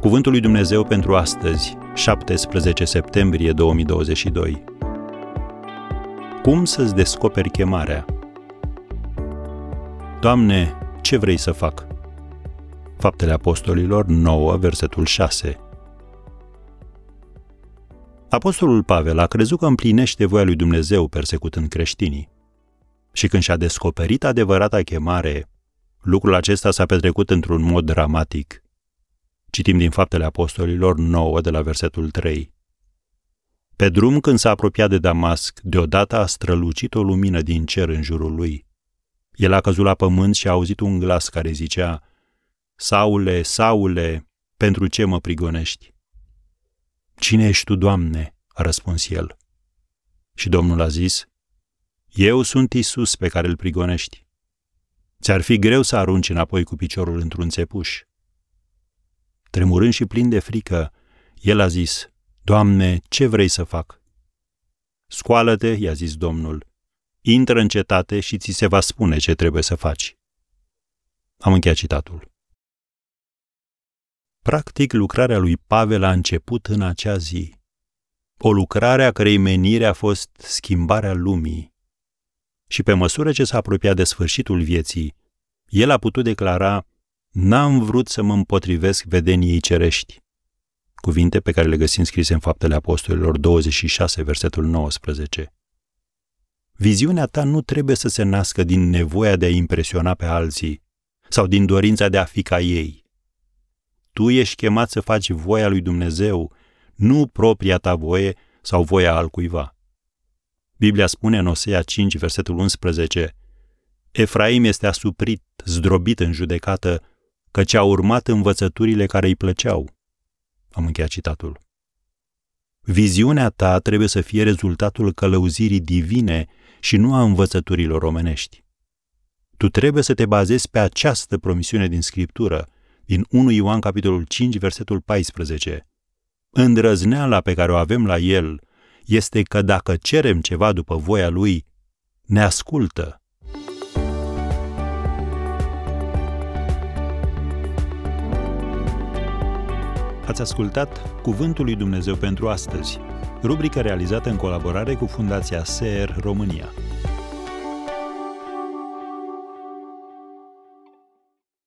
Cuvântul lui Dumnezeu pentru astăzi, 17 septembrie 2022. Cum să-ți descoperi chemarea? Doamne, ce vrei să fac? Faptele Apostolilor 9, versetul 6. Apostolul Pavel a crezut că împlinește voia lui Dumnezeu persecutând creștinii. Și când și-a descoperit adevărata chemare, lucrul acesta s-a petrecut într-un mod dramatic. Citim din Faptele Apostolilor 9, de la versetul 3. Pe drum, când s-a apropiat de Damasc, deodată a strălucit o lumină din cer în jurul lui. El a căzut la pământ și a auzit un glas care zicea: Saule, Saule, pentru ce mă prigonești? Cine ești tu, Doamne? A răspuns el. Și Domnul a zis: Eu sunt Iisus pe care îl prigonești. Ți-ar fi greu să arunci înapoi cu piciorul într-un țepuș. Tremurând și plin de frică, el a zis: Doamne, ce vrei să fac? Scoală-te, i-a zis Domnul, intră în cetate și ți se va spune ce trebuie să faci. Am încheiat citatul. Practic, lucrarea lui Pavel a început în acea zi. O lucrare a cărei menire a fost schimbarea lumii. Și pe măsură ce s-a apropiat de sfârșitul vieții, el a putut declara: N-am vrut să mă împotrivesc vedeniei cerești. Cuvinte pe care le găsim scrise în Faptele Apostolilor 26, versetul 19. Viziunea ta nu trebuie să se nască din nevoia de a impresiona pe alții sau din dorința de a fi ca ei. Tu ești chemat să faci voia lui Dumnezeu, nu propria ta voie sau voia altcuiva. Biblia spune în Osea 5, versetul 11: Efraim este asuprit, zdrobit în judecată, căci a urmat învățăturile care îi plăceau. Am încheiat citatul. Viziunea ta trebuie să fie rezultatul călăuzirii divine și nu a învățăturilor omenești. Tu trebuie să te bazezi pe această promisiune din Scriptură, din 1 Ioan, capitolul 5, versetul 14. Îndrăzneala pe care o avem la el este că dacă cerem ceva după voia lui, ne ascultă. Ați ascultat Cuvântul lui Dumnezeu pentru astăzi, rubrica realizată în colaborare cu Fundația SER România.